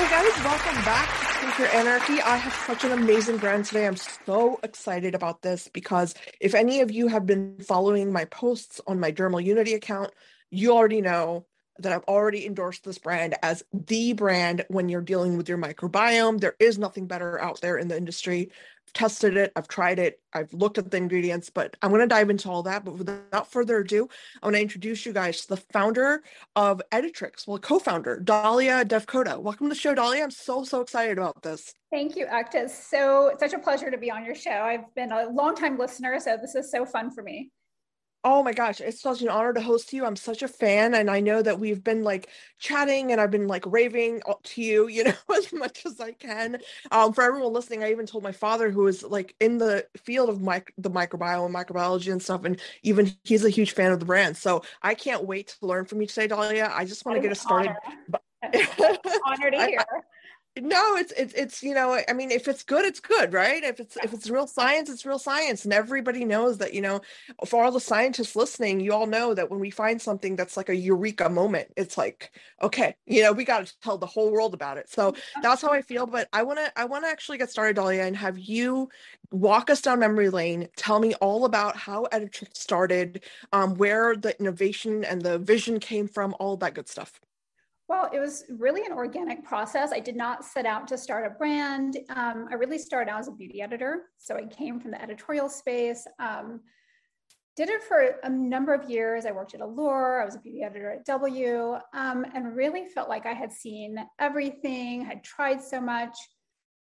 Hey guys, welcome back to Skincare Anarchy. I have such an amazing brand today. I'm so excited about this because if any of you have been following my posts on my Dermal Unity account, you already know that I've already endorsed this brand as the brand when you're dealing with your microbiome. There is nothing better out there in the industry. I've tested it, I've tried it, I've looked at the ingredients, but I'm going to dive into all that. But without further ado, I want to introduce you guys to the founder of Editrix, well, co-founder, Dahlia Devcota. Welcome to the show, Dahlia. I'm so excited about this. Thank you, Akta. It's such a pleasure to be on your show. I've been a longtime listener, so this is so fun for me. Oh my gosh, it's such an honor to host you. I'm such a fan, and I know that we've been like chatting, and I've been like raving to you, you know, as much as I can. For everyone listening, I even told my father, who is like in the field of the microbiome, microbiology and stuff, and even he's a huge fan of the brand. So I can't wait to learn from you today, Dahlia. I just want to get us started. Honor to hear. No, it's you know, I mean, if it's good, it's good, right? If it's real science, it's real science. And everybody knows that, you know, for all the scientists listening, you all know that when we find something that's like a eureka moment, it's like, okay, you know, we got to tell the whole world about it. So that's how I feel. But I want to actually get started, Dahlia, and have you walk us down memory lane. Tell me all about how Editrix started, where the innovation and the vision came from, all that good stuff. Well, it was really an organic process. I did not set out to start a brand. I really started out as a beauty editor. So I came from the editorial space, did it for a number of years. I worked at Allure, I was a beauty editor at W, and really felt like I had seen everything, had tried so much,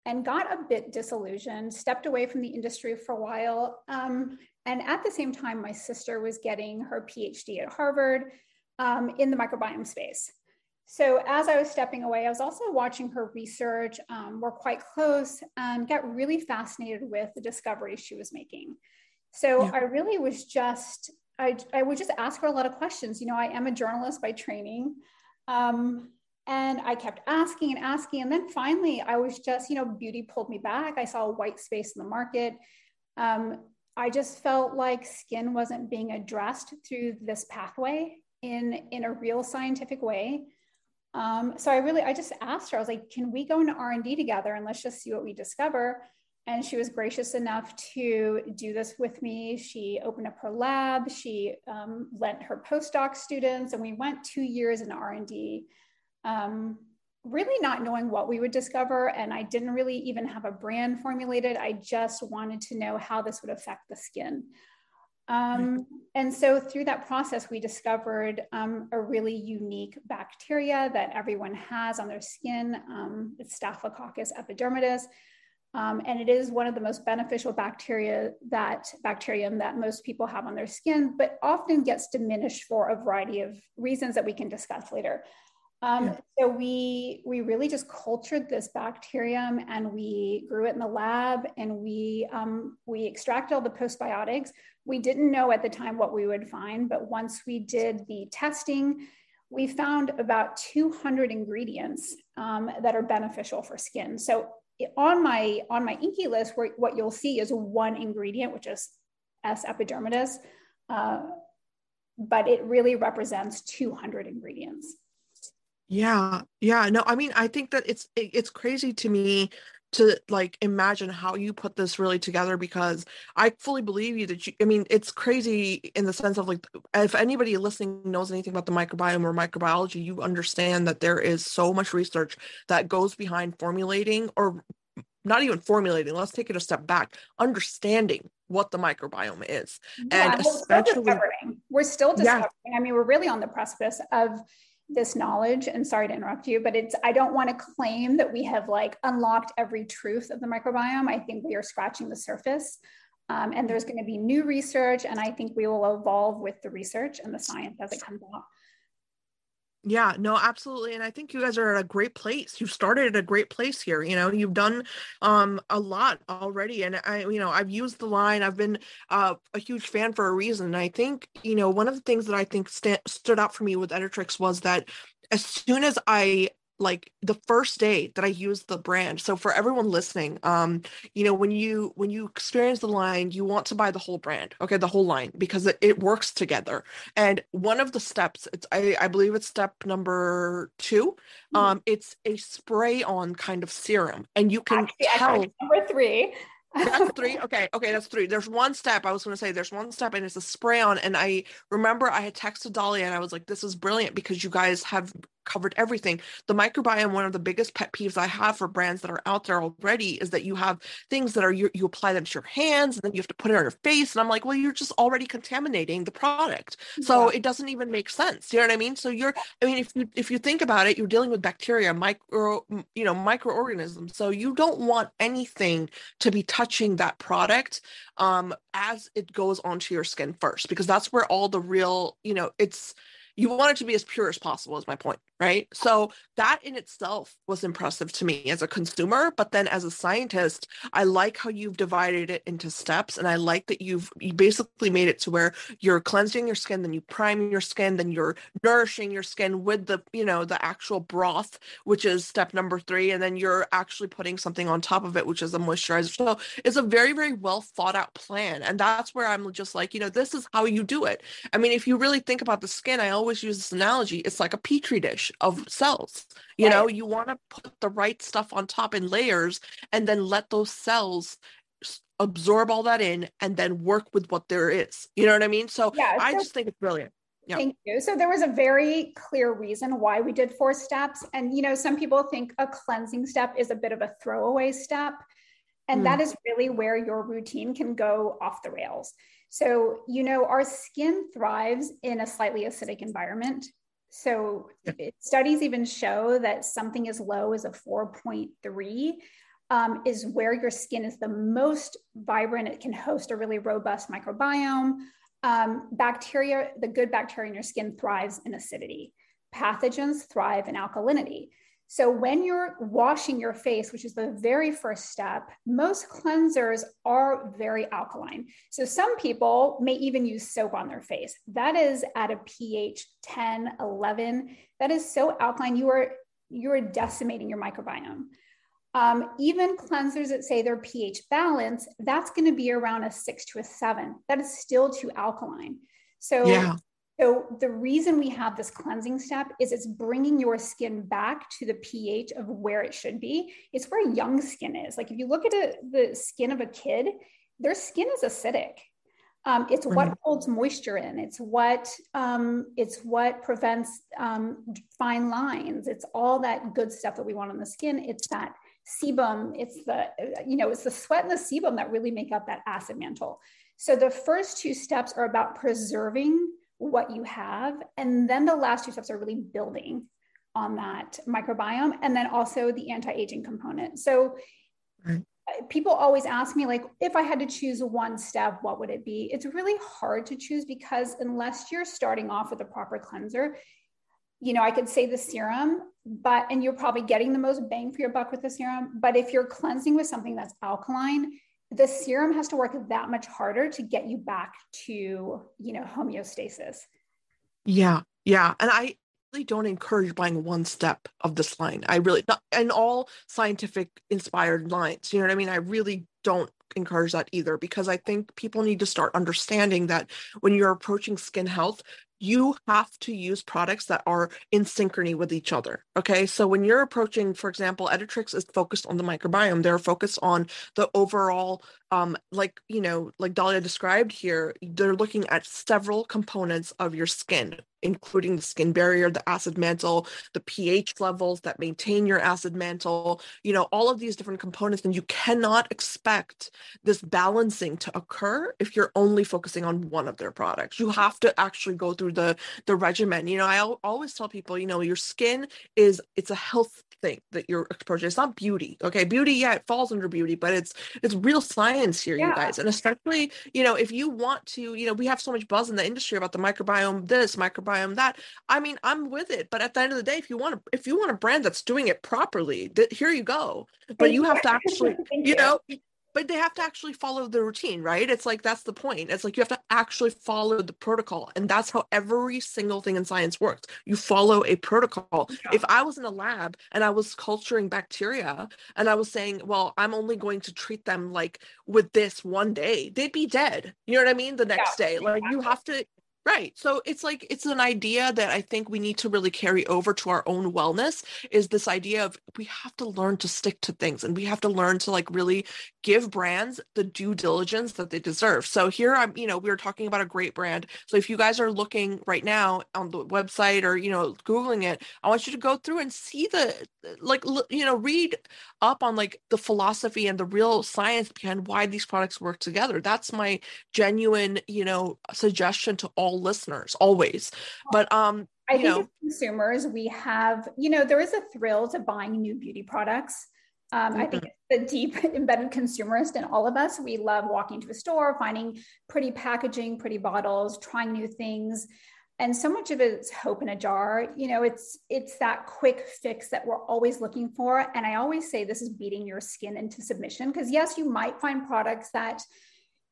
and got a bit disillusioned, stepped away from the industry for a while. And at the same time, my sister was getting her PhD at Harvard in the microbiome space. So as I was stepping away, I was also watching her research, we're quite close, and got really fascinated with the discoveries she was making. So yeah. I really was just, I would just ask her a lot of questions. You know, I am a journalist by training, and I kept asking and asking. And then finally, I was just, you know, beauty pulled me back. I saw a white space in the market. I just felt like skin wasn't being addressed through this pathway in a real scientific way. So I just asked her, I was like, can we go into R&D together and let's just see what we discover? And she was gracious enough to do this with me. She opened up her lab, she lent her postdoc students, and we went 2 years in R&D, really not knowing what we would discover. And I didn't really even have a brand formulated. I just wanted to know how this would affect the skin. And so through that process, we discovered a really unique bacteria that everyone has on their skin. It's Staphylococcus epidermidis, and it is one of the most beneficial bacterium that most people have on their skin, but often gets diminished for a variety of reasons that we can discuss later. So we really just cultured this bacterium, and we grew it in the lab, and we extracted all the postbiotics. We didn't know at the time what we would find, but once we did the testing, we found about 200 ingredients that are beneficial for skin. So on my inky list, what you'll see is one ingredient, which is S. epidermidis, but it really represents 200 ingredients. Yeah. No, I mean, I think that it's crazy to me to like imagine how you put this really together, because I fully believe you that I mean, it's crazy in the sense of like, if anybody listening knows anything about the microbiome or microbiology, you understand that there is so much research that goes behind formulating, or not even formulating, let's take it a step back, understanding what the microbiome is. Yeah, and we're still discovering. I mean, we're really on the precipice of this knowledge, and sorry to interrupt you, but I don't want to claim that we have like unlocked every truth of the microbiome. I think we are scratching the surface, and there's going to be new research, and I think we will evolve with the research and the science as it comes out. Yeah, no, absolutely. And I think you guys are at a great place. You've started at a great place here. You know, you've done a lot already. And I've used the line, I've been a huge fan for a reason. And I think, you know, one of the things that I think stood out for me with Editrix was that as soon as I like the first day that I used the brand. So for everyone listening, you know, when you experience the line, you want to buy the whole brand, okay, the whole line, because it works together. And one of the steps, I believe it's step number 2, it's a spray-on kind of serum, and you can tell. Number 3. That's 3. Okay. That's 3. There's one step. I was going to say there's one step, and it's a spray on. And I remember I had texted Dahlia and I was like, this is brilliant because you guys have covered everything. The microbiome, one of the biggest pet peeves I have for brands that are out there already is that you have things that are, you apply them to your hands and then you have to put it on your face. And I'm like, well, you're just already contaminating the product. So it doesn't even make sense. You know what I mean? So if you think about it, you're dealing with bacteria, microorganisms. So you don't want anything to be touching that product as it goes onto your skin first, because that's where all the real, you want it to be as pure as possible is my point, right? So that in itself was impressive to me as a consumer. But then as a scientist, I like how you've divided it into steps. And I like that you basically made it to where you're cleansing your skin, then you prime your skin, then you're nourishing your skin with the, the actual broth, which is step number 3. And then you're actually putting something on top of it, which is a moisturizer. So it's a very, very well thought out plan. And that's where I'm just like, this is how you do it. I mean, if you really think about the skin, I always use this analogy, it's like a petri dish of cells. You want to put the right stuff on top in layers and then let those cells absorb all that in and then work with what there is. You know what I mean? So I just think it's brilliant. Yeah. Thank you. So there was a very clear reason why we did 4 steps. And, some people think a cleansing step is a bit of a throwaway step. And that is really where your routine can go off the rails. So, our skin thrives in a slightly acidic environment. So studies even show that something as low as a 4.3 is where your skin is the most vibrant. It can host a really robust microbiome. The good bacteria in your skin thrives in acidity. Pathogens thrive in alkalinity. So when you're washing your face, which is the very first step, most cleansers are very alkaline. So some people may even use soap on their face. That is at a pH 10, 11. That is so alkaline, you are decimating your microbiome. Even cleansers that say their pH balance, that's going to be around a 6 to a 7. That is still too alkaline. So the reason we have this cleansing step is it's bringing your skin back to the pH of where it should be. It's where young skin is. Like if you look at the skin of a kid, their skin is acidic. It's what holds moisture in. It's what prevents fine lines. It's all that good stuff that we want on the skin. It's that sebum. It's the it's the sweat and the sebum that really make up that acid mantle. So the first 2 steps are about preserving what you have. And then the last 2 steps are really building on that microbiome. And then also the anti-aging component. So people always ask me, like, if I had to choose one step, what would it be? It's really hard to choose because unless you're starting off with a proper cleanser, I could say the serum, and you're probably getting the most bang for your buck with the serum. But if you're cleansing with something that's alkaline, the serum has to work that much harder to get you back to, homeostasis. Yeah. And I really don't encourage buying one step of this line. And all scientific inspired lines, you know what I mean? I really don't encourage that either, because I think people need to start understanding that when you're approaching skin health, you have to use products that are in synchrony with each other, okay? So when you're approaching, for example, Editrix is focused on the microbiome. They're focused on the overall, like Dahlia described here, they're looking at several components of your skin, including the skin barrier, the acid mantle, the pH levels that maintain your acid mantle, all of these different components. And you cannot expect this balancing to occur if you're only focusing on one of their products. You have to actually go through the regimen. I always tell people, your skin it's a health thing that you're approaching. It's not beauty. Okay. Beauty, it falls under beauty, but it's real science here, you guys. And especially, if you want to, we have so much buzz in the industry about the microbiome, this microbiome, that. I mean, I'm with it, but at the end of the day, if you want a brand that's doing it properly, here you go. But you have to actually, But they have to actually follow the routine, right? It's like, that's the point. It's like, you have to actually follow the protocol. And that's how every single thing in science works. You follow a protocol. Yeah. If I was in a lab and I was culturing bacteria and I was saying, well, I'm only going to treat them like with this one day, they'd be dead. You know what I mean? The next day, like you have to, right. So it's like, it's an idea that I think we need to really carry over to our own wellness, is this idea of we have to learn to stick to things, and we have to learn to like really give brands the due diligence that they deserve. So here I'm, you know, we were talking about a great brand. So if you guys are looking right now on the website or, you know, Googling it, I want you to go through and see the, like, you know, read up on like the philosophy and the real science behind why these products work together. That's my genuine, you know, suggestion to all listeners always. But I think as consumers, we have, you know, there is a thrill to buying new beauty products. I think the deep embedded consumerist in all of us, we love walking to a store, finding pretty packaging, pretty bottles, trying new things. And so much of it's hope in a jar. You know, it's that quick fix that we're always looking for. And I always say this is beating your skin into submission, because yes, you might find products that,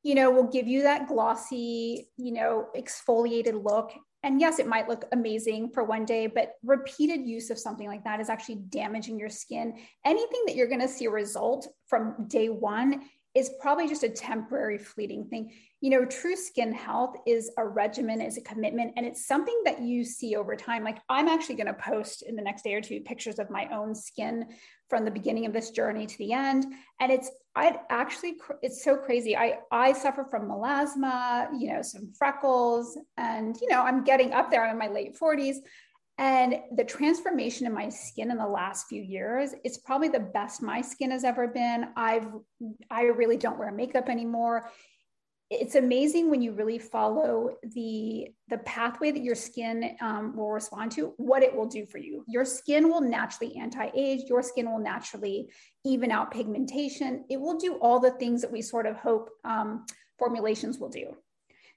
you know, will give you that glossy, you know, exfoliated look. And yes, it might look amazing for one day, but repeated use of something like that is actually damaging your skin. Anything that you're going to see a result from day one is probably just a temporary, fleeting thing. You know, true skin health is a regimen, is a commitment, and it's something that you see over time. Like, I'm actually going to post in the next day or two pictures of my own skin from the beginning of this journey to the end. And it's so crazy. I suffer from melasma, you know, some freckles, and, you know, I'm getting up there. I'm in my late 40s. And the transformation in my skin in the last few years, it's probably the best my skin has ever been. I really don't wear makeup anymore. It's amazing when you really follow the pathway that your skin will respond to, what it will do for you. Your skin will naturally anti-age. Your skin will naturally even out pigmentation. It will do all the things that we sort of hope formulations will do.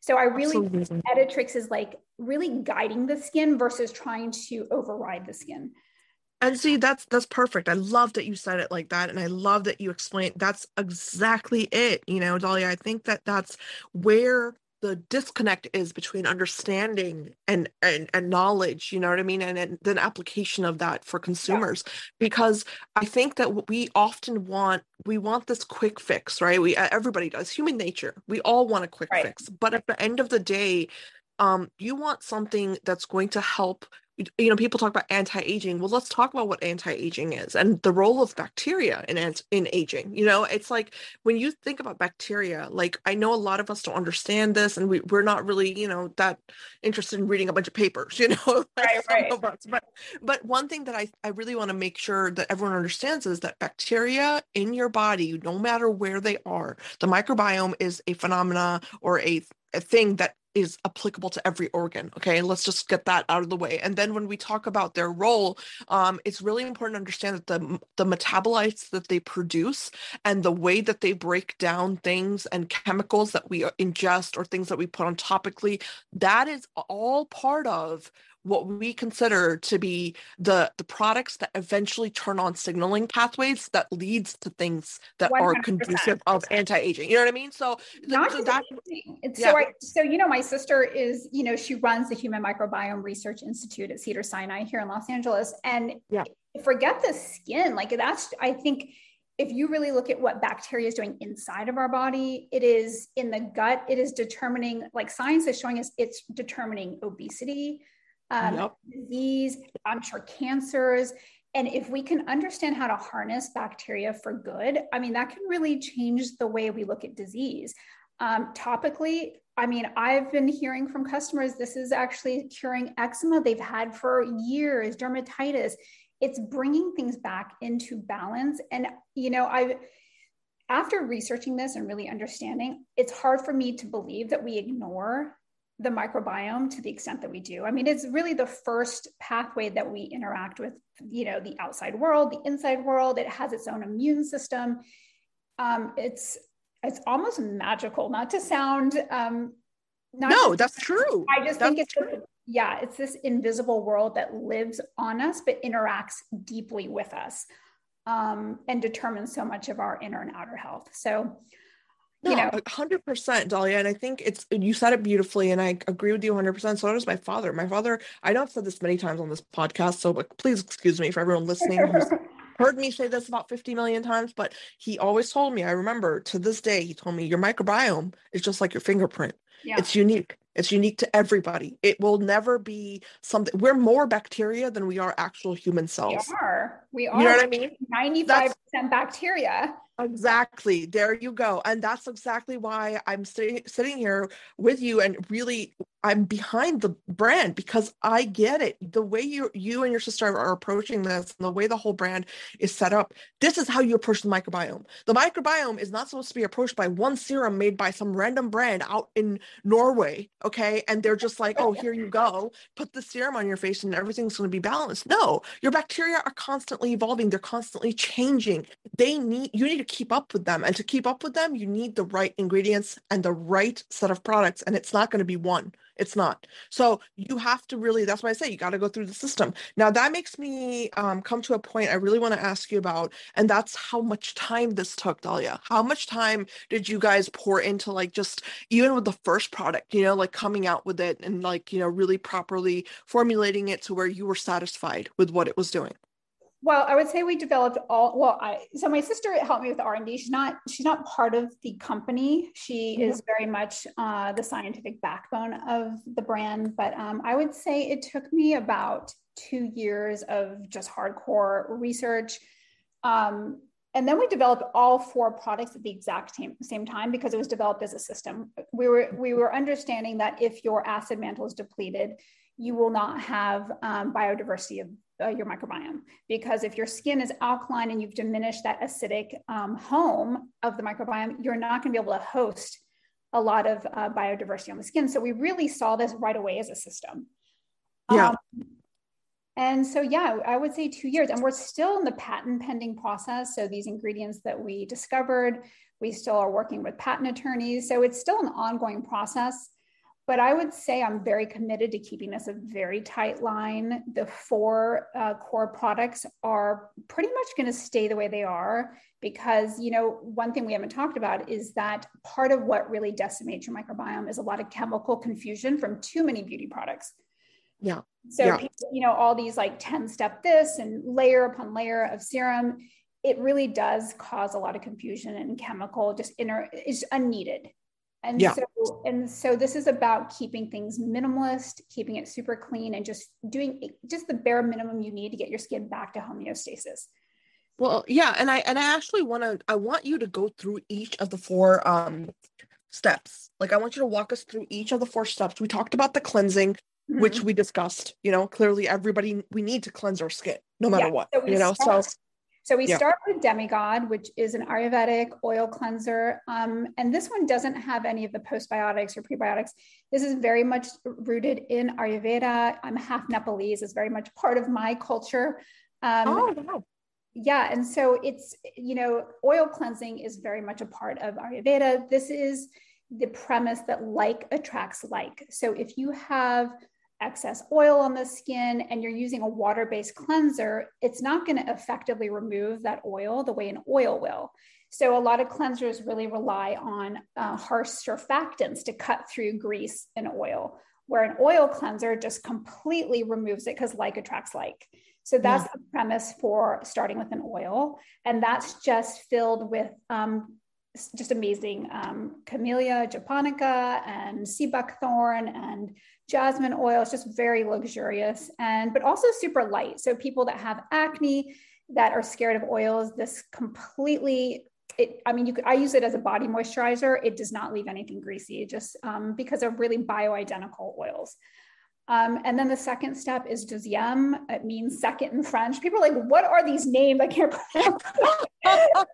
So I really think Editrix is like really guiding the skin versus trying to override the skin. And see, that's perfect. I love that you said it like that. And I love that you explained, that's exactly it. You know, Dahlia, I think that's where the disconnect is between understanding and knowledge, you know what I mean? And then application of that for consumers, because I think that we often want this quick fix, right? Everybody does, human nature. We all want a quick fix, but at the end of the day, you want something that's going to help. You know, people talk about anti-aging. Well, let's talk about what anti-aging is and the role of bacteria in aging. You know, it's like when you think about bacteria, like I know a lot of us don't understand this, and we're not really, you know, that interested in reading a bunch of papers, you know, of us. But one thing that I really want to make sure that everyone understands is that bacteria in your body, no matter where they are, the microbiome is a phenomena or a thing that is applicable to every organ. Okay, let's just get that out of the way. And then when we talk about their role, it's really important to understand that the metabolites that they produce and the way that they break down things and chemicals that we ingest or things that we put on topically, that is all part of what we consider to be the products that eventually turn on signaling pathways that leads to things that 100%. Are conducive of anti-aging. You know what I mean? So, you know, my sister is, you know, she runs the Human Microbiome Research Institute at Cedars-Sinai here in Los Angeles. And forget the skin. Like that's, I think, if you really look at what bacteria is doing inside of our body, it is in the gut. It is determining, like science is showing us, it's determining obesity, disease, I'm sure cancers. And if we can understand how to harness bacteria for good, I mean, that can really change the way we look at disease. Topically, I mean, I've been hearing from customers, this is actually curing eczema they've had for years, dermatitis. It's bringing things back into balance. And, you know, after researching this and really understanding, it's hard for me to believe that we ignore the microbiome to the extent that we do. I mean, it's really the first pathway that we interact with, you know, the outside world, the inside world. It has its own immune system. It's almost magical, not to sound. That's true. I just think it's it's this invisible world that lives on us, but interacts deeply with us. and determine so much of our inner and outer health. So, you know, 100%, Dahlia. And I think it's, you said it beautifully, and I agree with you 100%. So does my father. My father, I know I've said this many times on this podcast, so please excuse me for everyone listening who's heard me say this about 50 million times, but he always told me, I remember to this day, he told me, your microbiome is just like your fingerprint. Yeah. It's unique. It's unique to everybody. It will never be something. We're more bacteria than we are actual human cells. We are. You know what I mean? 95% bacteria. Exactly. There you go. And that's exactly why I'm sitting here with you, and really I'm behind the brand, because I get it. The way you and your sister are approaching this, and the way the whole brand is set up, this is how you approach the microbiome. The microbiome is not supposed to be approached by one serum made by some random brand out in Norway. Okay. And they're just like, oh, here you go. Put the serum on your face and everything's going to be balanced. No, your bacteria are constantly evolving. They're constantly changing. You need to keep up with them, and to keep up with them, you need the right ingredients and the right set of products. And it's not going to be one. It's not. So you have to really, that's why I say you got to go through the system. Now that makes me come to a point I really want to ask you about, and that's how much time this took, Dahlia. How much time did you guys pour into, like, just even with the first product, you know, like coming out with it and, like, you know, really properly formulating it to where you were satisfied with what it was doing? Well, I would say we developed so my sister helped me with the R&D. She's not part of the company. She is very much the scientific backbone of the brand. But I would say it took me about 2 years of just hardcore research. And then we developed all four products at the exact same time, because it was developed as a system. We were understanding that if your acid mantle is depleted, you will not have biodiversity of your microbiome, because if your skin is alkaline and you've diminished that acidic home of the microbiome, you're not going to be able to host a lot of biodiversity on the skin. So we really saw this right away as a system. Yeah. And so, yeah, I would say 2 years, and we're still in the patent pending process. So these ingredients that we discovered, we still are working with patent attorneys. So it's still an ongoing process. But I would say I'm very committed to keeping this a very tight line. The four core products are pretty much going to stay the way they are, because, you know, one thing we haven't talked about is that part of what really decimates your microbiome is a lot of chemical confusion from too many beauty products. Yeah. So, people, you know, all these like 10-step this and layer upon layer of serum, it really does cause a lot of confusion and chemical is unneeded. And so this is about keeping things minimalist, keeping it super clean, and just doing just the bare minimum you need to get your skin back to homeostasis. Well, yeah. And I actually want you to go through each of the four steps. Like, I want you to walk us through each of the four steps. We talked about the cleansing, which we discussed, you know, clearly everybody, we need to cleanse our skin no matter what, so you know, So we start with Demigod, which is an Ayurvedic oil cleanser. And this one doesn't have any of the postbiotics or prebiotics. This is very much rooted in Ayurveda. I'm half Nepalese. It's very much part of my culture. Yeah. And so it's, you know, oil cleansing is very much a part of Ayurveda. This is the premise that like attracts like. So if you have excess oil on the skin and you're using a water-based cleanser, it's not going to effectively remove that oil the way an oil will. So a lot of cleansers really rely on harsh surfactants to cut through grease and oil, where an oil cleanser just completely removes it, because like attracts like. So that's the premise for starting with an oil. And that's just filled with just amazing camellia japonica and sea buckthorn and jasmine oil. It's just very luxurious, but also super light. So people that have acne, that are scared of oils, this completely, I use it as a body moisturizer. It does not leave anything greasy, just because they're really bioidentical oils. And then the second step is deuxième. It means second in French. People are like, what are these names? I can't pronounce it.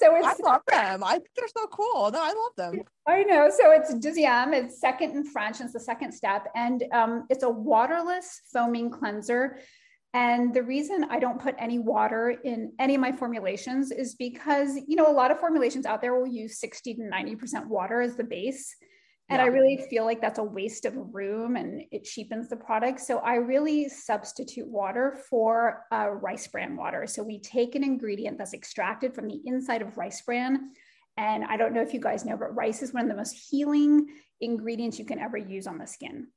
So I love them. I think they're so cool. No, I love them. I know. So it's deuxième. It's second in French. It's the second step. And it's a waterless foaming cleanser. And the reason I don't put any water in any of my formulations is because, you know, a lot of formulations out there will use 60 to 90% water as the base And I really feel like that's a waste of room and it cheapens the product. So I really substitute water for rice bran water. So we take an ingredient that's extracted from the inside of rice bran. And I don't know if you guys know, but rice is one of the most healing ingredients you can ever use on the skin.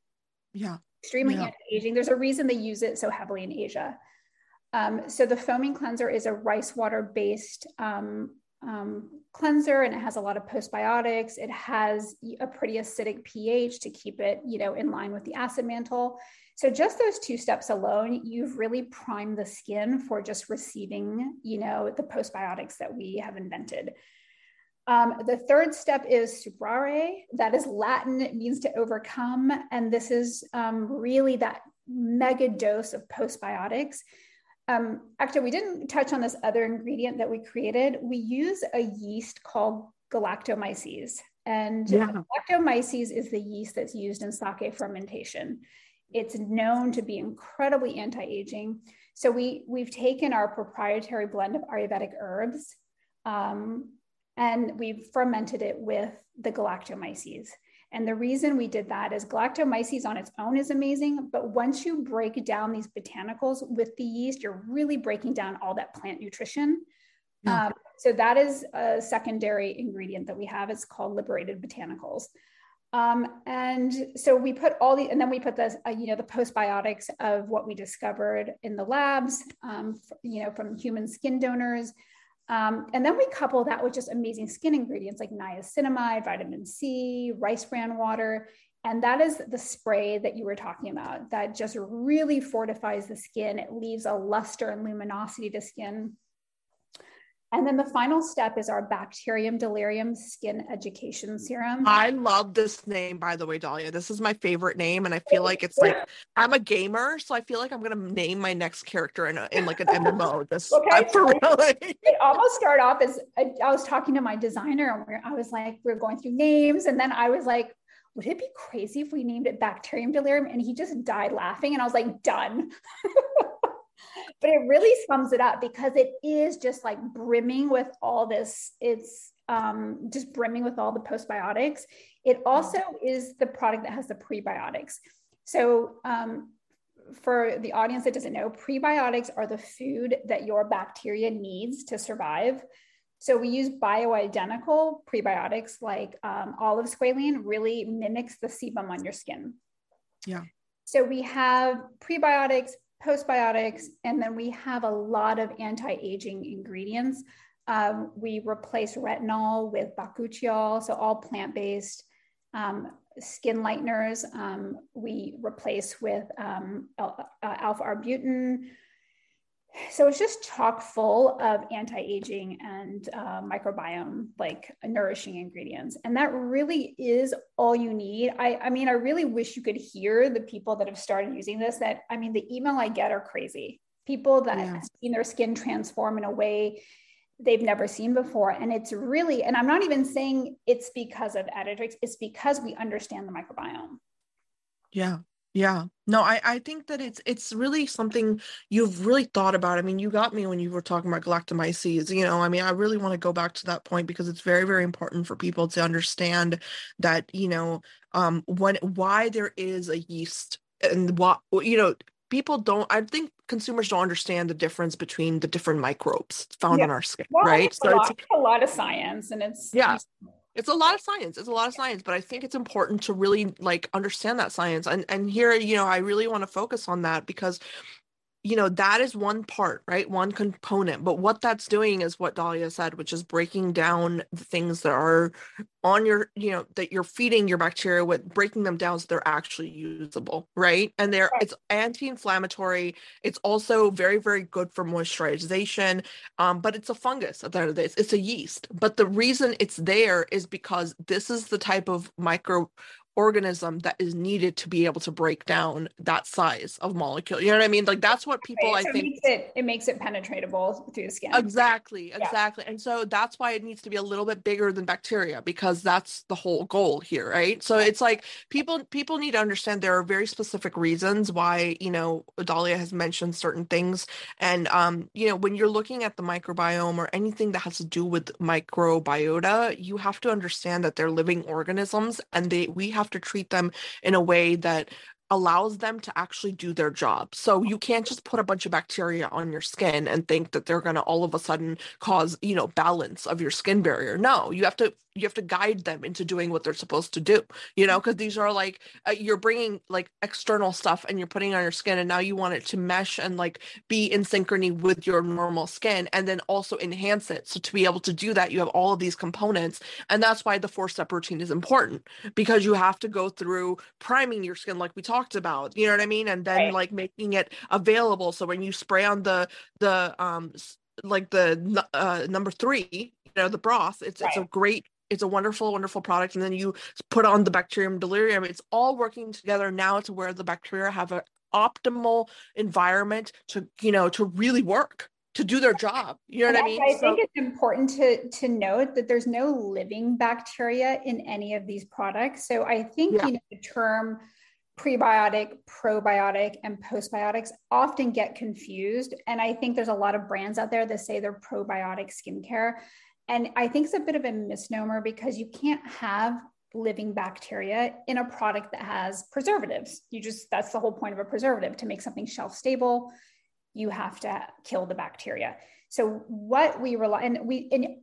Yeah. Extremely anti-aging. There's a reason they use it so heavily in Asia. So the foaming cleanser is a rice water based cleanser, and it has a lot of postbiotics. It has a pretty acidic pH to keep it, you know, in line with the acid mantle. So just those two steps alone, you've really primed the skin for just receiving, you know, the postbiotics that we have invented. The third step is superare. That is Latin. It means to overcome. And this is really that mega dose of postbiotics. Actually, we didn't touch on this other ingredient that we created. We use a yeast called galactomyces, and galactomyces is the yeast that's used in sake fermentation. It's known to be incredibly anti-aging. So we've taken our proprietary blend of Ayurvedic herbs, and we've fermented it with the galactomyces. And the reason we did that is galactomyces on its own is amazing, but once you break down these botanicals with the yeast, you're really breaking down all that plant nutrition. Yeah. So that is a secondary ingredient that we have. It's called liberated botanicals. And so we put all the, and then we put the, you know, the postbiotics of what we discovered in the labs, you know, from human skin donors. And then we couple that with just amazing skin ingredients like niacinamide, vitamin C, rice bran water. And that is the spray that you were talking about that just really fortifies the skin. It leaves a luster and luminosity to skin. And then the final step is our Bacterium Delirium Skin Education Serum. I love this name, by the way, Dahlia. This is my favorite name. And I feel like it's like, I'm a gamer. So I feel like I'm going to name my next character in like an MMO. This for real. It almost started off as, I was talking to my designer and I was like, we're going through names. And then I was like, would it be crazy if we named it Bacterium Delirium? And he just died laughing. And I was like, done. But it really sums it up because it is just like brimming with all this. It's just brimming with all the postbiotics. It also is the product that has the prebiotics. So for the audience that doesn't know, prebiotics are the food that your bacteria needs to survive. So we use bioidentical prebiotics like olive squalene really mimics the sebum on your skin. Yeah. So we have prebiotics, postbiotics, and then we have a lot of anti-aging ingredients. We replace retinol with bakuchiol, so all plant-based skin lighteners. We replace with alpha-arbutin. So it's just chock full of anti-aging and microbiome, like nourishing ingredients. And that really is all you need. I mean, I really wish you could hear the people that have started using this, that, I mean, the email I get are crazy. People that have seen their skin transform in a way they've never seen before. And it's really, and I'm not even saying it's because of Editrix, it's because we understand the microbiome. Yeah. Yeah. No, I think that it's really something you've really thought about. I mean, you got me when you were talking about galactomyces, you know, I mean, I really want to go back to that point because it's very, very important for people to understand that, you know, why there is a yeast and what, you know, people don't, I think consumers don't understand the difference between the different microbes found on our skin, right? So it's a lot of science and it's, it's a lot of science. It's a lot of science, but I think it's important to really like understand that science. And here, you know, I really want to focus on that because, you know, that is one part, right? One component, but what that's doing is what Dahlia said, which is breaking down the things that are on your, you know, that you're feeding your bacteria with, breaking them down so they're actually usable, right? And they're, it's anti-inflammatory. It's also very, very good for moisturization, but it's a fungus at the end of the day. It's a yeast. But the reason it's there is because this is the type of micro organism that is needed to be able to break down that size of molecule. You know what I mean? Like that's what people, right. So I think it makes it penetratable through the skin. Exactly. And so that's why it needs to be a little bit bigger than bacteria, because that's the whole goal here, right? So it's like people need to understand there are very specific reasons why, you know, Dahlia has mentioned certain things. And, you know, when you're looking at the microbiome or anything that has to do with microbiota, you have to understand that they're living organisms and we have to treat them in a way that allows them to actually do their job. So you can't just put a bunch of bacteria on your skin and think that they're going to all of a sudden cause, you know, balance of your skin barrier. No, you have to guide them into doing what they're supposed to do, you know, because these are like, you're bringing like external stuff and you're putting on your skin, and now you want it to mesh and like be in synchrony with your normal skin and then also enhance it. So to be able to do that, you have all of these components, and that's why the 4-step routine is important, because you have to go through priming your skin like we talked about, you know what I mean? And then right. like making it available. So when you spray on the number 3, you know, the broth, it's a great, it's a wonderful, wonderful product. And then you put on the bacterium delirium. It's all working together now to where the bacteria have an optimal environment to, you know, to really work, to do their job. You know what I mean? I think it's important to note that there's no living bacteria in any of these products. So I think, you know, the term prebiotic, probiotic, and postbiotics often get confused. And I think there's a lot of brands out there that say they're probiotic skincare. And I think it's a bit of a misnomer, because you can't have living bacteria in a product that has preservatives. That's the whole point of a preservative, to make something shelf stable. You have to kill the bacteria. So what we rely on,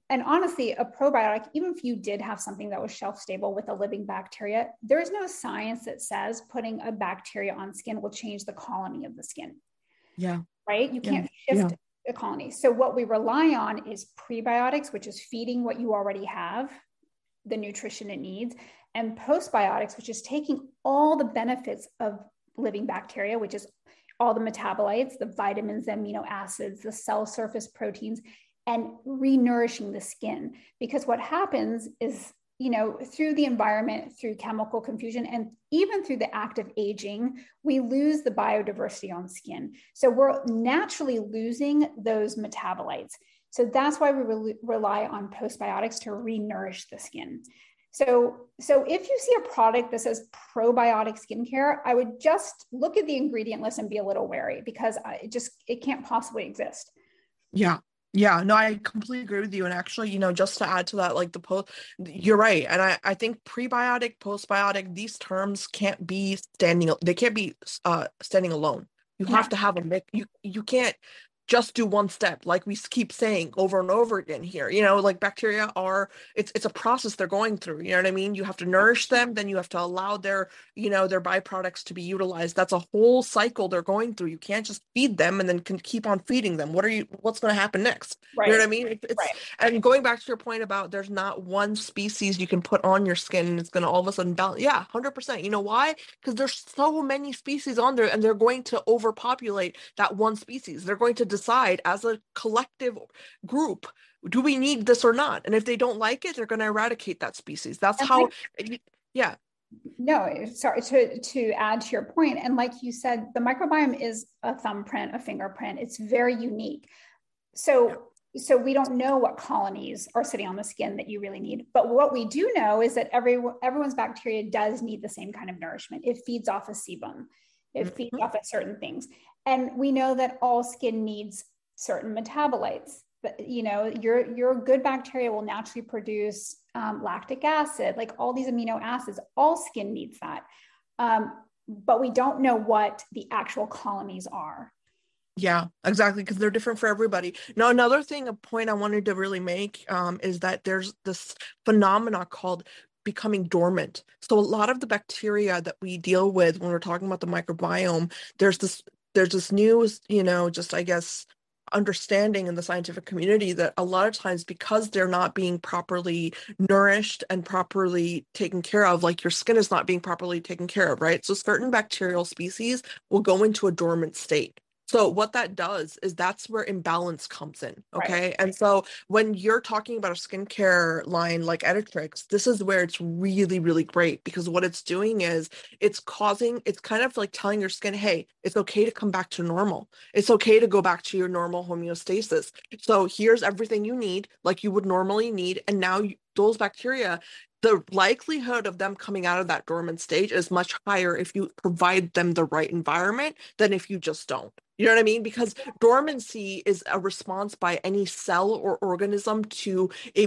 and honestly, a probiotic, even if you did have something that was shelf stable with a living bacteria, there is no science that says putting a bacteria on skin will change the colony of the skin. Yeah. Right. You can't shift it. The colony. So what we rely on is prebiotics, which is feeding what you already have, the nutrition it needs, and postbiotics, which is taking all the benefits of living bacteria, which is all the metabolites, the vitamins, the amino acids, the cell surface proteins, and re-nourishing the skin. Because what happens is, you know, through the environment, through chemical confusion, and even through the act of aging, we lose the biodiversity on skin. So we're naturally losing those metabolites. So that's why we rely on postbiotics to re-nourish the skin. So if you see a product that says probiotic skincare, I would just look at the ingredient list and be a little wary, because it can't possibly exist. Yeah. Yeah, no, I completely agree with you. And actually, you know, just to add to that, like you're right. And I think prebiotic, postbiotic, these terms can't be standing alone. You have to have a mix. You can't just do one step, like we keep saying over and over again here, you know, like bacteria are, it's a process they're going through, you know what I mean? You have to nourish them, then you have to allow their, you know, their byproducts to be utilized. That's a whole cycle they're going through. You can't just feed them and then keep on feeding them. What's going to happen next? Right. You know what I mean? And going back to your point about there's not one species you can put on your skin and it's going to all of a sudden balance. Yeah, 100%. You know why? Because there's so many species on there, and they're going to overpopulate that one species. They're going to decide as a collective group, do we need this or not? And if they don't like it, they're going to eradicate that species. That's how, yeah. No, sorry, to add to your point. And like you said, the microbiome is a thumbprint, a fingerprint. It's very unique. So we don't know what colonies are sitting on the skin that you really need. But what we do know is that everyone's bacteria does need the same kind of nourishment. It feeds off of sebum. It feeds off of certain things. And we know that all skin needs certain metabolites. But, you know, your good bacteria will naturally produce lactic acid, like all these amino acids. All skin needs that. But we don't know what the actual colonies are. Yeah, exactly. Because they're different for everybody. Now, another thing, a point I wanted to really make is that there's this phenomena called becoming dormant. So a lot of the bacteria that we deal with when we're talking about the microbiome, there's this new, you know, just, I guess, understanding in the scientific community that a lot of times, because they're not being properly nourished and properly taken care of, like your skin is not being properly taken care of, right? So certain bacterial species will go into a dormant state. So what that does is that's where imbalance comes in, okay? Right. And so when you're talking about a skincare line like Editrix, this is where it's really, really great, because what it's doing is it's kind of like telling your skin, hey, it's okay to come back to normal. It's okay to go back to your normal homeostasis. So here's everything you need, like you would normally need. And now those bacteria, the likelihood of them coming out of that dormant stage is much higher if you provide them the right environment than if you just don't. You know what I mean? Because dormancy is a response by any cell or organism to a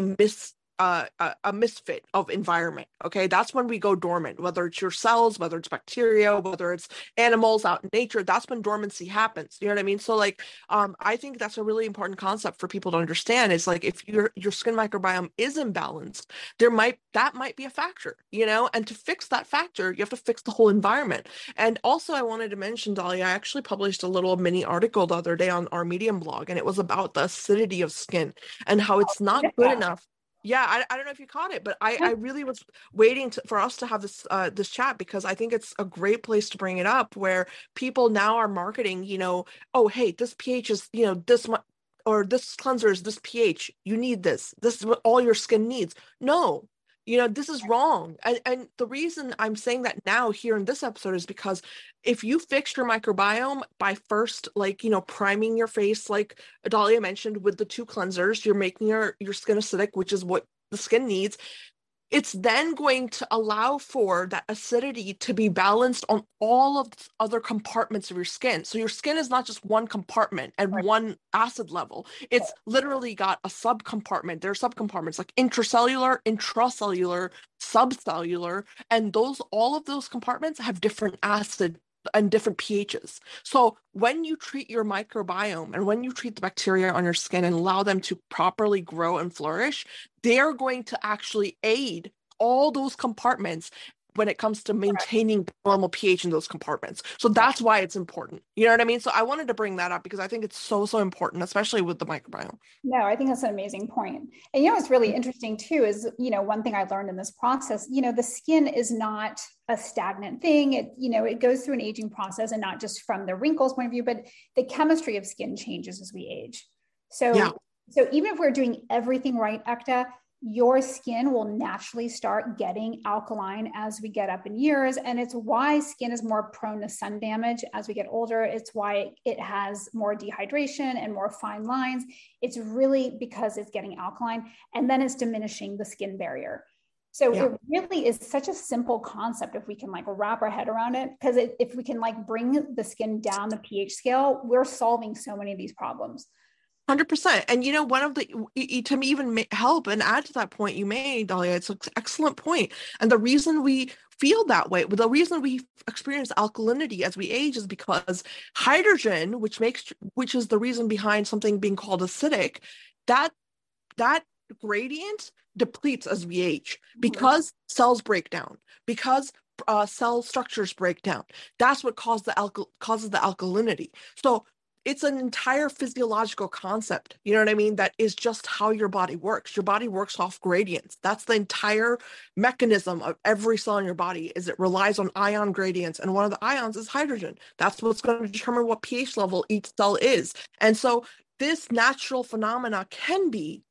misfit of environment. Okay. That's when we go dormant, whether it's your cells, whether it's bacteria, whether it's animals out in nature, that's when dormancy happens. You know what I mean? So like, I think that's a really important concept for people to understand. It's like, if your skin microbiome is imbalanced, that might be a factor, you know, and to fix that factor, you have to fix the whole environment. And also I wanted to mention, Dahlia, I actually published a little mini article the other day on our Medium blog, and it was about the acidity of skin and how it's not good enough. Yeah, I don't know if you caught it, but I really was waiting for us to have this chat, because I think it's a great place to bring it up, where people now are marketing, you know, oh, hey, this pH is, you know, this much, or this cleanser is this pH. You need this. This is what all your skin needs. No, you know, this is wrong. And the reason I'm saying that now here in this episode is because if you fix your microbiome by first, like, you know, priming your face, like Dahlia mentioned with the 2 cleansers, you're making your skin acidic, which is what the skin needs. It's then going to allow for that acidity to be balanced on all of the other compartments of your skin. So your skin is not just one compartment and one acid level. It's literally got a subcompartment. There are subcompartments like intracellular, subcellular, and all of those compartments have different acid and different pHs. So when you treat your microbiome and when you treat the bacteria on your skin and allow them to properly grow and flourish, they're going to actually aid all those compartments when it comes to maintaining normal pH in those compartments. So that's why it's important. You know what I mean? So I wanted to bring that up because I think it's so, so important, especially with the microbiome. No, I think that's an amazing point. And you know, what's really interesting too is, you know, one thing I learned in this process, you know, the skin is not a stagnant thing. It, you know, it goes through an aging process, and not just from the wrinkles point of view, but the chemistry of skin changes as we age. So, So even if we're doing everything right, Ekta, your skin will naturally start getting alkaline as we get up in years. And it's why skin is more prone to sun damage as we get older. It's why it has more dehydration and more fine lines. It's really because it's getting alkaline, and then it's diminishing the skin barrier. So it really is such a simple concept if we can like wrap our head around it, because if we can like bring the skin down the pH scale, we're solving so many of these problems. 100%. And you know, one of the, to even help and add to that point you made, Dahlia, it's an excellent point. And the reason we feel that way, the reason we experience alkalinity as we age, is because hydrogen, which is the reason behind something being called acidic, that gradient depletes as we age, because cells break down, because cell structures break down. That's what causes the alkalinity. So it's an entire physiological concept. You know what I mean? That is just how your body works. Your body works off gradients. That's the entire mechanism of every cell in your body, is it relies on ion gradients. And one of the ions is hydrogen. That's what's going to determine what pH level each cell is. And so this natural phenomena can be,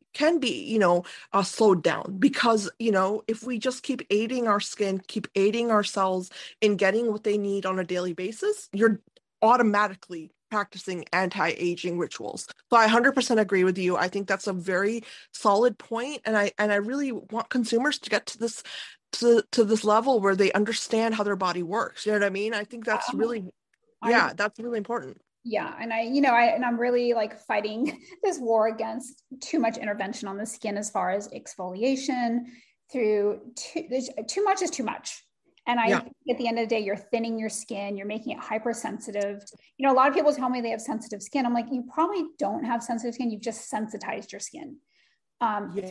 you know, slowed down, because, you know, if we just keep aiding our skin, keep aiding our cells in getting what they need on a daily basis, you're automatically practicing anti-aging rituals. So I 100% agree with you. I think that's a very solid point. And I really want consumers to get to this, to this level where they understand how their body works. You know what I mean? I think that's that's really important. Yeah. And I'm really like fighting this war against too much intervention on the skin, as far as exfoliation too much is too much. And I think at the end of the day, you're thinning your skin, you're making it hypersensitive. You know, a lot of people tell me they have sensitive skin. I'm like, you probably don't have sensitive skin. You've just sensitized your skin. Because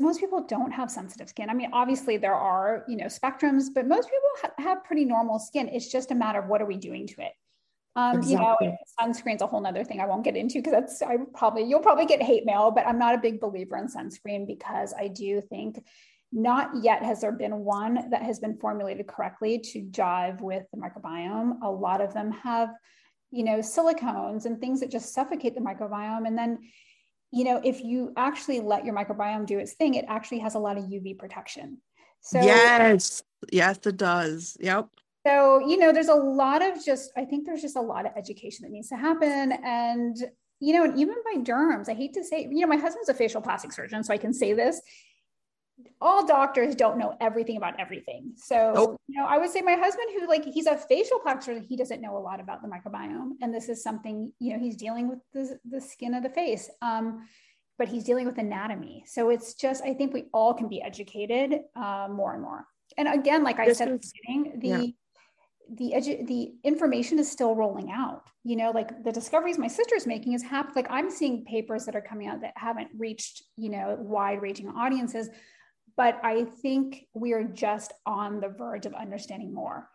most people don't have sensitive skin. I mean, obviously there are, you know, spectrums, but most people have pretty normal skin. It's just a matter of what are we doing to it? Exactly. You know, sunscreen's a whole nother thing I won't get into, because you'll probably get hate mail, but I'm not a big believer in sunscreen, because I do think Not yet has there been one that has been formulated correctly to jive with the microbiome. A lot of them have, you know, silicones and things that just suffocate the microbiome. And then, you know, if you actually let your microbiome do its thing, it actually has a lot of UV protection. So yes, yes, it does. Yep. So, you know, there's a lot of just, I think there's just a lot of education that needs to happen. And, you know, and even by derms, I hate to say, you know, my husband's a facial plastic surgeon, so I can say this. All doctors don't know everything about everything. So, nope. You know, I would say my husband, who like, he's a facial plastic surgeon, he doesn't know a lot about the microbiome. And this is something, you know, he's dealing with the skin of the face, but he's dealing with anatomy. So it's just, I think we all can be educated more and more. And again, like I said at the beginning, the information is still rolling out, you know, like the discoveries my sister's making is happening. Like I'm seeing papers that are coming out that haven't reached, you know, wide ranging audiences, but I think we are just on the verge of understanding more.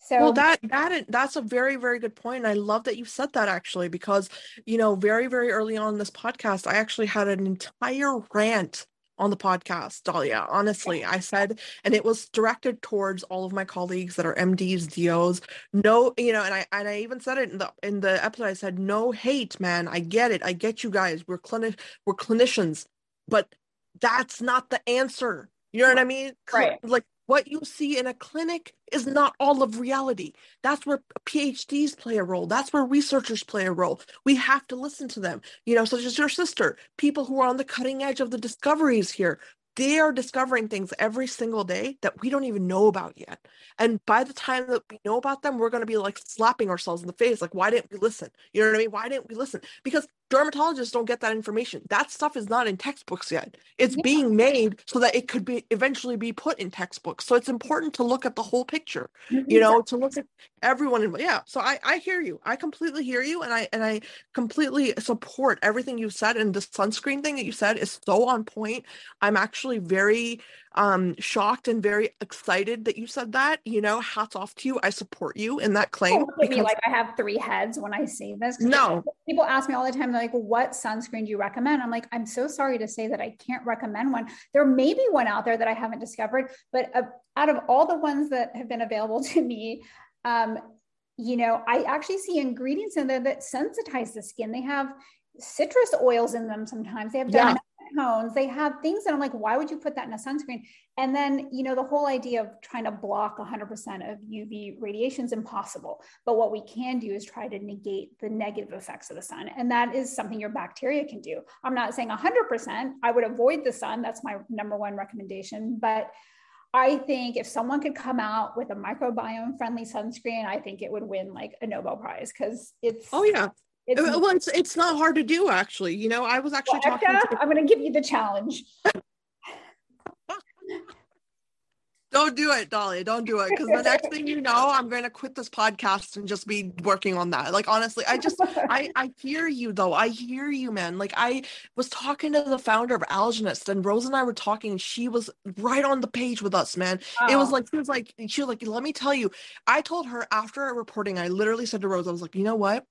So well, that's a very, very good point. I love that you said that actually, because, you know, very, very early on in this podcast, I actually had an entire rant on the podcast, Dahlia, honestly, I said, and it was directed towards all of my colleagues that are MDs, DOs, no, you know, and I even said it in the episode, I said, no hate, man. I get it. I get you guys. We're clinicians, but that's not the answer. You know what I mean? Right. Like what you see in a clinic is not all of reality. That's where PhDs play a role. That's where researchers play a role. We have to listen to them, you know, such as your sister, people who are on the cutting edge of the discoveries here. They are discovering things every single day that we don't even know about yet. And by the time that we know about them, we're going to be like slapping ourselves in the face. Like, why didn't we listen? You know what I mean? Why didn't we listen? Because dermatologists don't get that information. That stuff is not in textbooks yet. It's being made so that it could be eventually be put in textbooks. So it's important to look at the whole picture, you know, to look at everyone. Yeah. So I hear you. I completely hear you. And I completely support everything you said. And the sunscreen thing that you said is so on point. I'm actually very shocked and very excited that you said that, you know, hats off to you. I support you in that claim. Don't look at me like I have three heads when I say this. No. People ask me all the time, they're like, what sunscreen do you recommend? I'm like, I'm so sorry to say that I can't recommend one. There may be one out there that I haven't discovered, but out of all the ones that have been available to me, you know, I actually see ingredients in there that sensitize the skin. They have citrus oils in them sometimes. They have cones, they have things that I'm like, why would you put that in a sunscreen? And then, you know, the whole idea of trying to block 100% of UV radiation is impossible. But what we can do is try to negate the negative effects of the sun. And that is something your bacteria can do. I'm not saying 100%, I would avoid the sun. That's my number one recommendation. But I think if someone could come out with a microbiome friendly sunscreen, I think it would win like a Nobel Prize because it's. Oh, yeah. It's not hard to do, actually. You know, I was actually talking to... I'm going to give you the challenge. Don't do it, Dahlia. Don't do it. Because the next thing you know, I'm going to quit this podcast and just be working on that. Like, honestly, I hear you, though. I hear you, man. Like, I was talking to the founder of Algenist, and Rose and I were talking. And she was right on the page with us, man. Oh. It was like, she was like, let me tell you. I told her after reporting, I literally said to Rose, I was like, you know what?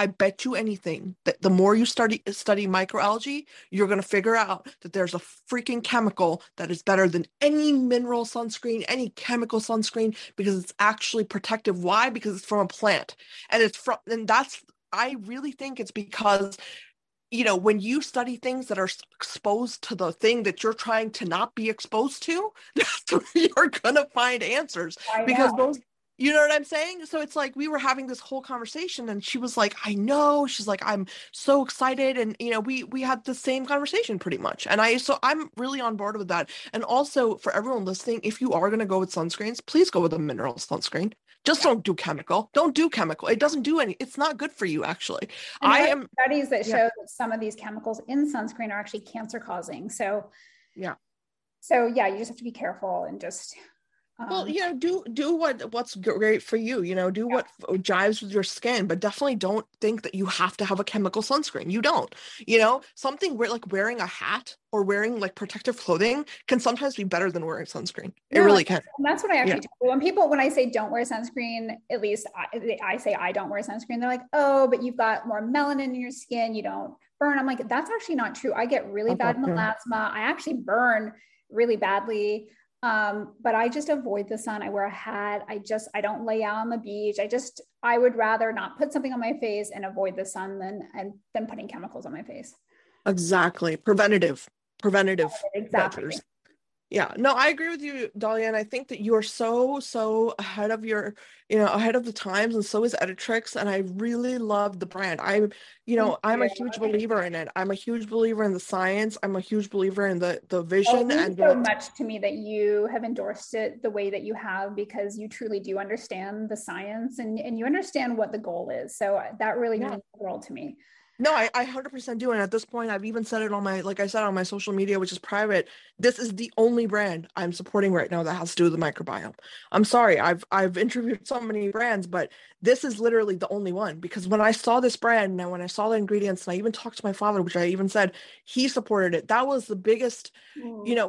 I bet you anything that the more you study microalgae, you're going to figure out that there's a freaking chemical that is better than any mineral sunscreen, any chemical sunscreen, because it's actually protective. Why? Because it's from a plant. And I really think it's because, you know, when you study things that are exposed to the thing that you're trying to not be exposed to, that's where you're going to find answers. Because those. You know what I'm saying? So it's like, we were having this whole conversation and she was like, I know, she's like, I'm so excited. And, you know, we had the same conversation pretty much. And so I'm really on board with that. And also for everyone listening, if you are going to go with sunscreens, please go with a mineral sunscreen. Just don't do chemical. Don't do chemical. It doesn't do any, it's not good for you actually. And studies that show that some of these chemicals in sunscreen are actually cancer causing. So you just have to be careful and just... Well, you know, do what's great for you, you know, do what jives with your skin, but definitely don't think that you have to have a chemical sunscreen. You don't, you know, something where like wearing a hat or wearing like protective clothing can sometimes be better than wearing sunscreen. It really can. And that's what I actually do. When I say don't wear sunscreen, at least I say I don't wear sunscreen. They're like, oh, but you've got more melanin in your skin. You don't burn. I'm like, that's actually not true. I get really bad melasma. I actually burn really badly. But I just avoid the sun. I wear a hat. I don't lay out on the beach. I would rather not put something on my face and avoid the sun than putting chemicals on my face. Exactly. Preventative exactly. Measures. Yeah, no, I agree with you, Dahlia. And I think that you are so ahead of ahead of the times, and so is Editrix. And I really love the brand. I'm a huge believer in it. I'm a huge believer in the science. I'm a huge believer in the vision. And so much to me that you have endorsed it the way that you have, because you truly do understand the science and you understand what the goal is. So that really means the world to me. No, I 100% do. And at this point, I've even said it on my social media, which is private. This is the only brand I'm supporting right now that has to do with the microbiome. I'm sorry. I've interviewed so many brands, but this is literally the only one, because when I saw this brand and when I saw the ingredients, and I even talked to my father, which I even said he supported it. That was the biggest,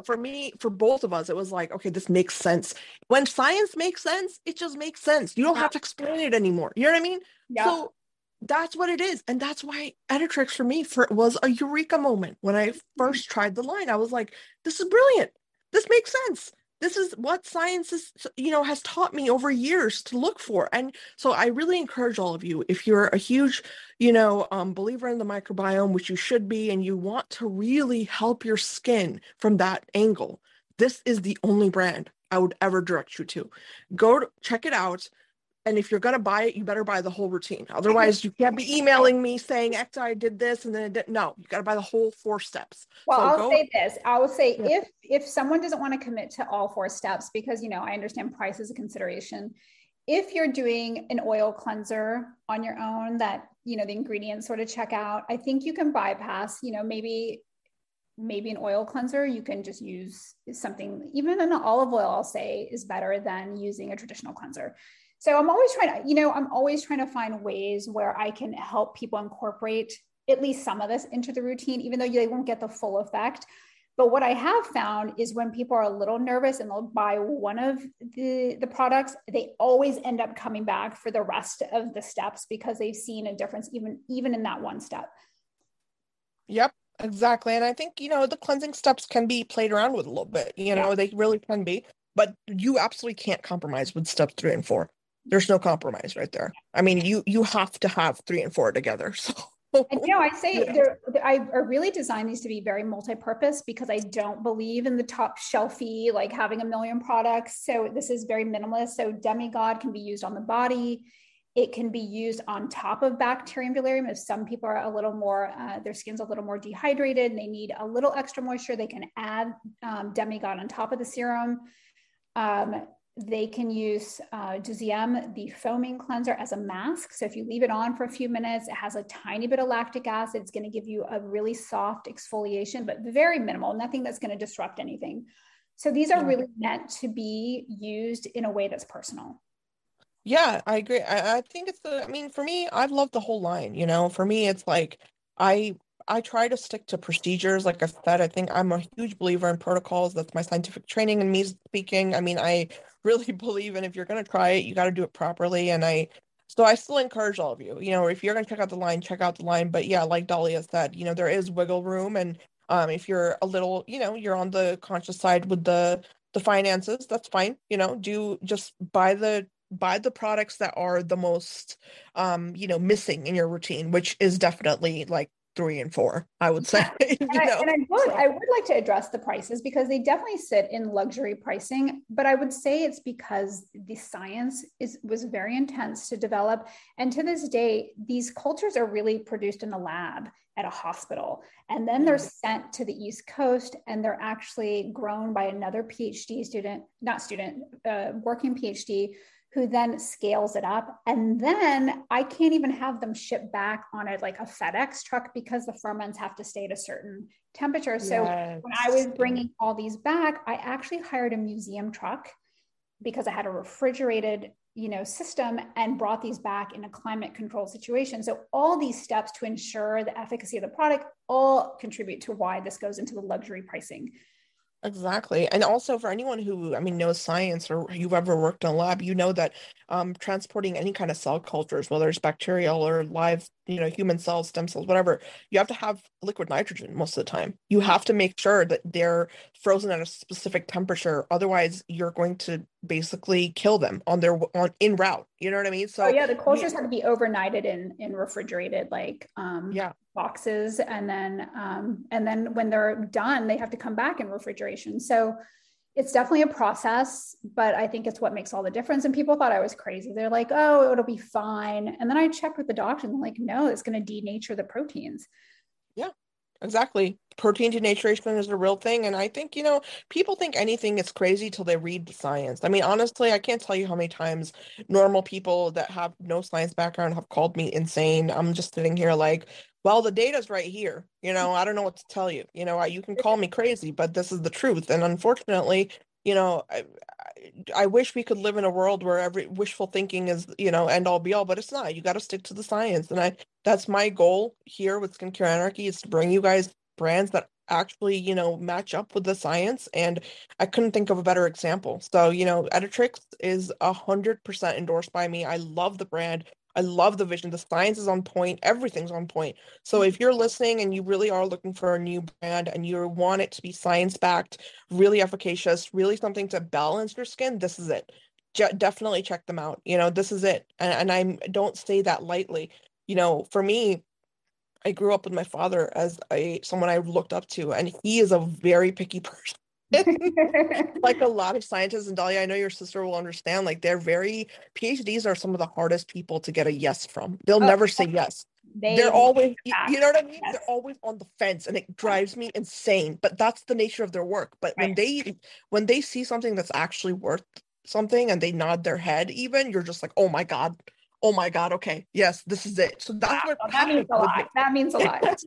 for me, for both of us, it was like, okay, this makes sense. When science makes sense, it just makes sense. You don't have to explain it anymore. You know what I mean? Yeah. So that's what it is. And that's why Editrix for me was a eureka moment. When I first tried the line, I was like, this is brilliant. This makes sense. This is what science is, has taught me over years to look for. And so I really encourage all of you, if you're a huge, believer in the microbiome, which you should be, and you want to really help your skin from that angle, this is the only brand I would ever direct you to. Check it out. And if you're going to buy it, you better buy the whole routine. Otherwise, you can't be emailing me saying, I did this and then it didn't. No, you got to buy the whole 4 steps. Well, so I will say if someone doesn't want to commit to all 4 steps, because, I understand price is a consideration. If you're doing an oil cleanser on your own that, the ingredients sort of check out, I think you can bypass, maybe an oil cleanser. You can just use something, even an olive oil, I'll say, is better than using a traditional cleanser. So I'm always trying to find ways where I can help people incorporate at least some of this into the routine, even though they won't get the full effect. But what I have found is when people are a little nervous and they'll buy one of the products, they always end up coming back for the rest of the steps because they've seen a difference even in that one step. Yep. Exactly. And I think, the cleansing steps can be played around with a little bit, they really can be, but you absolutely can't compromise with steps 3 and 4. There's no compromise right there. I mean, you have to have 3 and 4 together. So, and I say I really designed these to be very multi-purpose because I don't believe in the top shelfy, like having a million products. So this is very minimalist. So Demigod can be used on the body. It can be used on top of Bacterium Delirium. If some people are a little more, their skin's a little more dehydrated and they need a little extra moisture, they can add Demigod on top of the serum. They can use Deuxième, the foaming cleanser, as a mask. So if you leave it on for a few minutes, it has a tiny bit of lactic acid. It's going to give you a really soft exfoliation, but very minimal, nothing that's going to disrupt anything. So these are really meant to be used in a way that's personal. Yeah, I agree. I think for me, I've loved the whole line. For me, it's like, I try to stick to procedures. Like I said, I think I'm a huge believer in protocols. That's my scientific training and me speaking. I mean, I really believe in if you're going to try it, you got to do it properly. And so I still encourage all of you, if you're going to check out the line. But yeah, like Dahlia said, there is wiggle room. And if you're a little, you're on the conscious side with the finances, that's fine. Do just buy the products that are the most, missing in your routine, which is definitely like 3 and 4, I would say. I would like to address the prices because they definitely sit in luxury pricing, but I would say it's because the science was very intense to develop. And to this day, these cultures are really produced in a lab at a hospital, and then they're sent to the East Coast and they're actually grown by another working PhD, who then scales it up. And then I can't even have them shipped back on a FedEx truck because the ferments have to stay at a certain temperature. So when I was bringing all these back, I actually hired a museum truck because I had a refrigerated, system, and brought these back in a climate control situation. So all these steps to ensure the efficacy of the product all contribute to why this goes into the luxury pricing. Exactly. And also for anyone who, knows science or you've ever worked in a lab, that transporting any kind of cell cultures, whether it's bacterial or live you know, human cells, stem cells, whatever, you have to have liquid nitrogen most of the time. You have to make sure that they're frozen at a specific temperature. Otherwise, you're going to basically kill them on their en route. You know what I mean? So the cultures had to be overnighted in refrigerated boxes, and then when they're done, they have to come back in refrigeration. So it's definitely a process, but I think it's what makes all the difference. And people thought I was crazy. They're like, oh, it'll be fine. And then I checked with the doctor and they're like, no, it's going to denature the proteins. Yeah, exactly. Protein denaturation is a real thing. And I think, you know, people think anything is crazy till they read the science. I mean, honestly, I can't tell you how many times normal people that have no science background have called me insane. I'm just sitting here like, well, the data's right here. You know, I don't know what to tell you. You know, you can call me crazy, but this is the truth. And unfortunately, you know, I wish we could live in a world where every wishful thinking is, you know, end all be all, but it's not. You got to stick to the science. And that's my goal here with Skincare Anarchy, is to bring you guys brands that actually, you know, match up with the science. And I couldn't think of a better example. So, you know, Editrix is 100% endorsed by me. I love the brand. I love the vision. The science is on point. Everything's on point. So if you're listening and you really are looking for a new brand and you want it to be science-backed, really efficacious, really something to balance your skin, this is it. Definitely check them out. You know, this is it. And I don't say that lightly. You know, for me, I grew up with my father as someone I looked up to, and he is a very picky person. Like a lot of scientists, and Dahlia, I know your sister will understand, like they're very, PhDs are some of the hardest people to get a yes from. They'll never say yes. They're always, you know what I mean? Yes. They're always on the fence, and it drives me insane, but that's the nature of their work. But right. when they see something that's actually worth something and they nod their head, even, you're just like, oh my God. Okay. Yes, this is it. So that's that means a lot.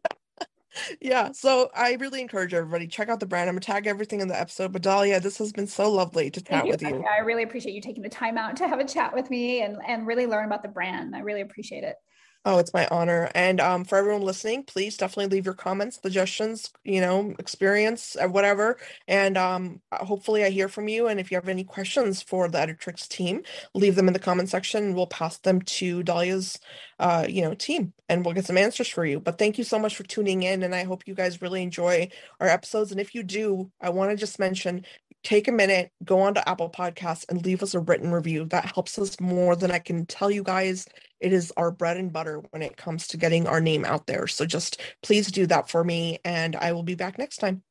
Yeah, so I really encourage everybody, check out the brand. I'm going to tag everything in the episode. But Dahlia, this has been so lovely to chat with you. I really appreciate you taking the time out to have a chat with me and really learn about the brand. I really appreciate it. Oh, it's my honor. And for everyone listening, please definitely leave your comments, suggestions, you know, experience, whatever. And hopefully I hear from you. And if you have any questions for the Editrix team, leave them in the comment section. And we'll pass them to Dahlia's, team, and we'll get some answers for you. But thank you so much for tuning in. And I hope you guys really enjoy our episodes. And if you do, I want to just mention, take a minute, go on to Apple Podcasts and leave us a written review. That helps us more than I can tell you guys. It is our bread and butter when it comes to getting our name out there. So just please do that for me, and I will be back next time.